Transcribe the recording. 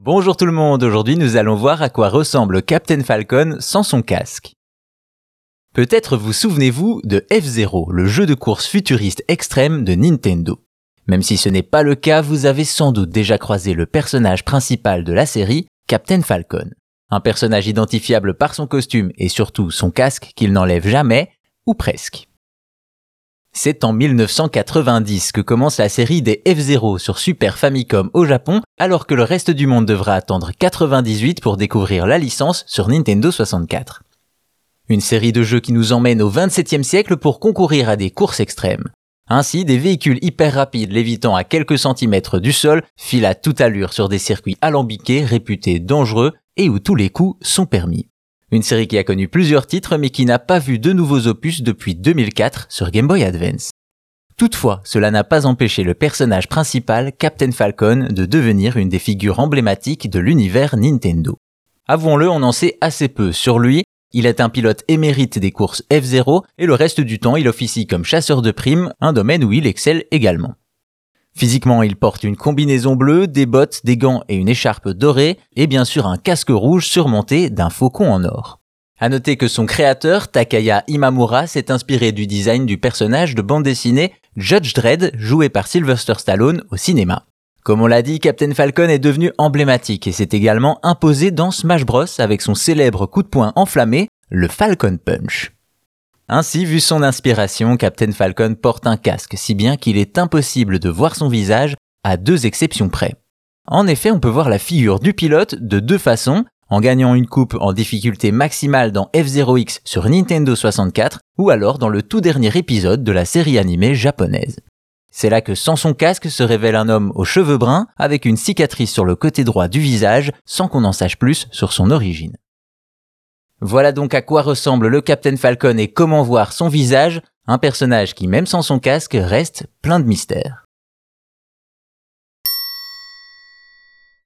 Bonjour tout le monde, aujourd'hui nous allons voir à quoi ressemble Captain Falcon sans son casque. Peut-être vous souvenez-vous de F-Zero, le jeu de course futuriste extrême de Nintendo. Même si ce n'est pas le cas, vous avez sans doute déjà croisé le personnage principal de la série, Captain Falcon. Un personnage identifiable par son costume et surtout son casque qu'il n'enlève jamais, ou presque. C'est en 1990 que commence la série des F-Zero sur Super Famicom au Japon, alors que le reste du monde devra attendre 98 pour découvrir la licence sur Nintendo 64. Une série de jeux qui nous emmène au 27e siècle pour concourir à des courses extrêmes. Ainsi, des véhicules hyper rapides lévitant à quelques centimètres du sol filent à toute allure sur des circuits alambiqués réputés dangereux et où tous les coups sont permis. Une série qui a connu plusieurs titres mais qui n'a pas vu de nouveaux opus depuis 2004 sur Game Boy Advance. Toutefois, cela n'a pas empêché le personnage principal, Captain Falcon, de devenir une des figures emblématiques de l'univers Nintendo. Avouons-le, on en sait assez peu sur lui, il est un pilote émérite des courses F-Zero et le reste du temps il officie comme chasseur de primes, un domaine où il excelle également. Physiquement, il porte une combinaison bleue, des bottes, des gants et une écharpe dorée, et bien sûr un casque rouge surmonté d'un faucon en or. À noter que son créateur, Takaya Imamura, s'est inspiré du design du personnage de bande dessinée Judge Dredd, joué par Sylvester Stallone au cinéma. Comme on l'a dit, Captain Falcon est devenu emblématique et s'est également imposé dans Smash Bros avec son célèbre coup de poing enflammé, le Falcon Punch. Ainsi, vu son inspiration, Captain Falcon porte un casque, si bien qu'il est impossible de voir son visage, à deux exceptions près. En effet, on peut voir la figure du pilote de deux façons, en gagnant une coupe en difficulté maximale dans F-Zero X sur Nintendo 64, ou alors dans le tout dernier épisode de la série animée japonaise. C'est là que sans son casque se révèle un homme aux cheveux bruns, avec une cicatrice sur le côté droit du visage, sans qu'on en sache plus sur son origine. Voilà donc à quoi ressemble le Captain Falcon et comment voir son visage, un personnage qui même sans son casque reste plein de mystères.